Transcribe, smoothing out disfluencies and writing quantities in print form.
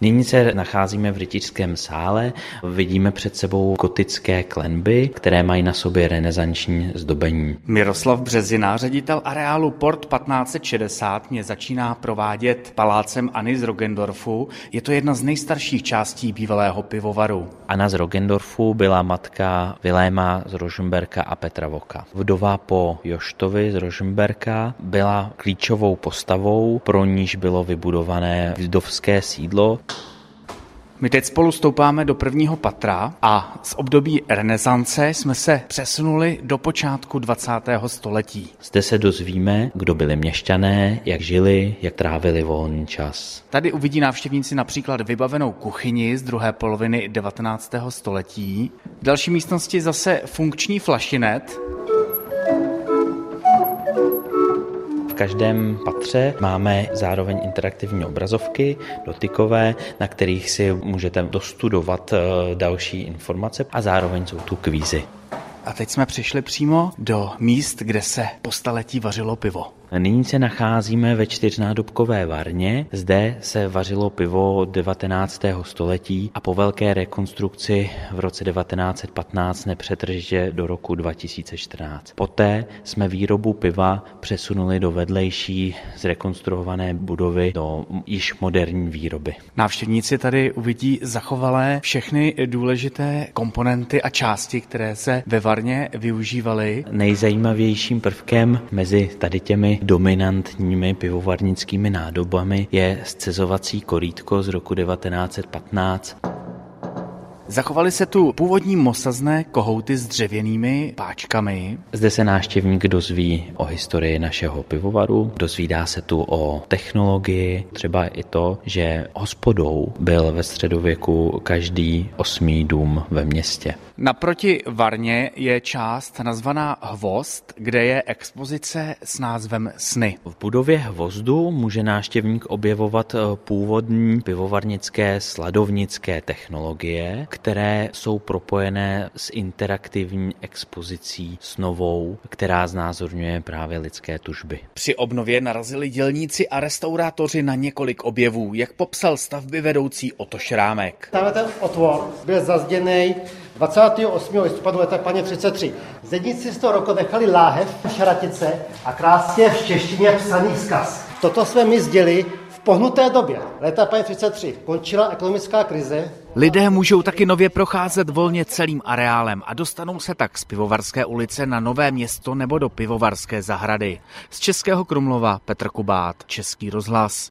Nyní se nacházíme v rytířském sále, vidíme před sebou gotické klenby, které mají na sobě renesanční zdobení. Miroslav Březina, ředitel areálu Port 1560, mě začíná provádět palácem Anny z Rogendorfu. Je to jedna z nejstarších částí bývalého pivovaru. Anna z Rogendorfu byla matka Viléma z Rožemberka a Petra Voka. Vdova po Joštovi z Rožemberka byla klíčovou postavou, pro níž bylo vybudované vdovské sídlo. My teď spolu stoupáme do prvního patra a z období renesance jsme se přesunuli do počátku 20. století. Zde se dozvíme, kdo byli měšťané, jak žili, jak trávili volný čas. Tady uvidí návštěvníci například vybavenou kuchyni z druhé poloviny 19. století. V další místnosti zase funkční flašinet. V každém patře máme zároveň interaktivní obrazovky dotykové, na kterých si můžete dostudovat další informace a zároveň jsou tu kvízy. A teď jsme přišli přímo do míst, kde se po staletí vařilo pivo. Nyní se nacházíme ve čtyřnádobkové varně. Zde se vařilo pivo od 19. století a po velké rekonstrukci v roce 1915 nepřetržitě do roku 2014. Poté jsme výrobu piva přesunuli do vedlejší zrekonstruované budovy do již moderní výroby. Návštěvníci tady uvidí zachovalé všechny důležité komponenty a části, které se ve varně využívaly. Nejzajímavějším prvkem mezi tady těmi dominantními pivovarnickými nádobami je scezovací korýtko z roku 1915. Zachovaly se tu původní mosazné kohouty s dřevěnými páčkami. Zde se návštěvník dozví o historii našeho pivovaru, dozvídá se tu o technologii, třeba i to, že hospodou byl ve středověku každý 8. dům ve městě. Naproti varně je část nazvaná Hvozd, kde je expozice s názvem Sny. V budově Hvozdu může návštěvník objevovat původní pivovarnické sladovnické technologie, které jsou propojené s interaktivní expozicí s novou, která znázorňuje právě lidské tužby. Při obnově narazili dělníci a restaurátoři na několik objevů, jak popsal stavby vedoucí Otoš Rámek. Tam ten otvor byl zazděný 28. listopadu leta 1933. Zedníci z toho roku nechali láhev v šaratice a krásně v češtině psaný vzkaz. Toto jsme my sdělili v pohnuté době. Leta 1933 končila ekonomická krize. Lidé můžou taky nově procházet volně celým areálem a dostanou se tak z Pivovarské ulice na Nové Město nebo do Pivovarské zahrady. Z Českého Krumlova Petr Kubát, Český rozhlas.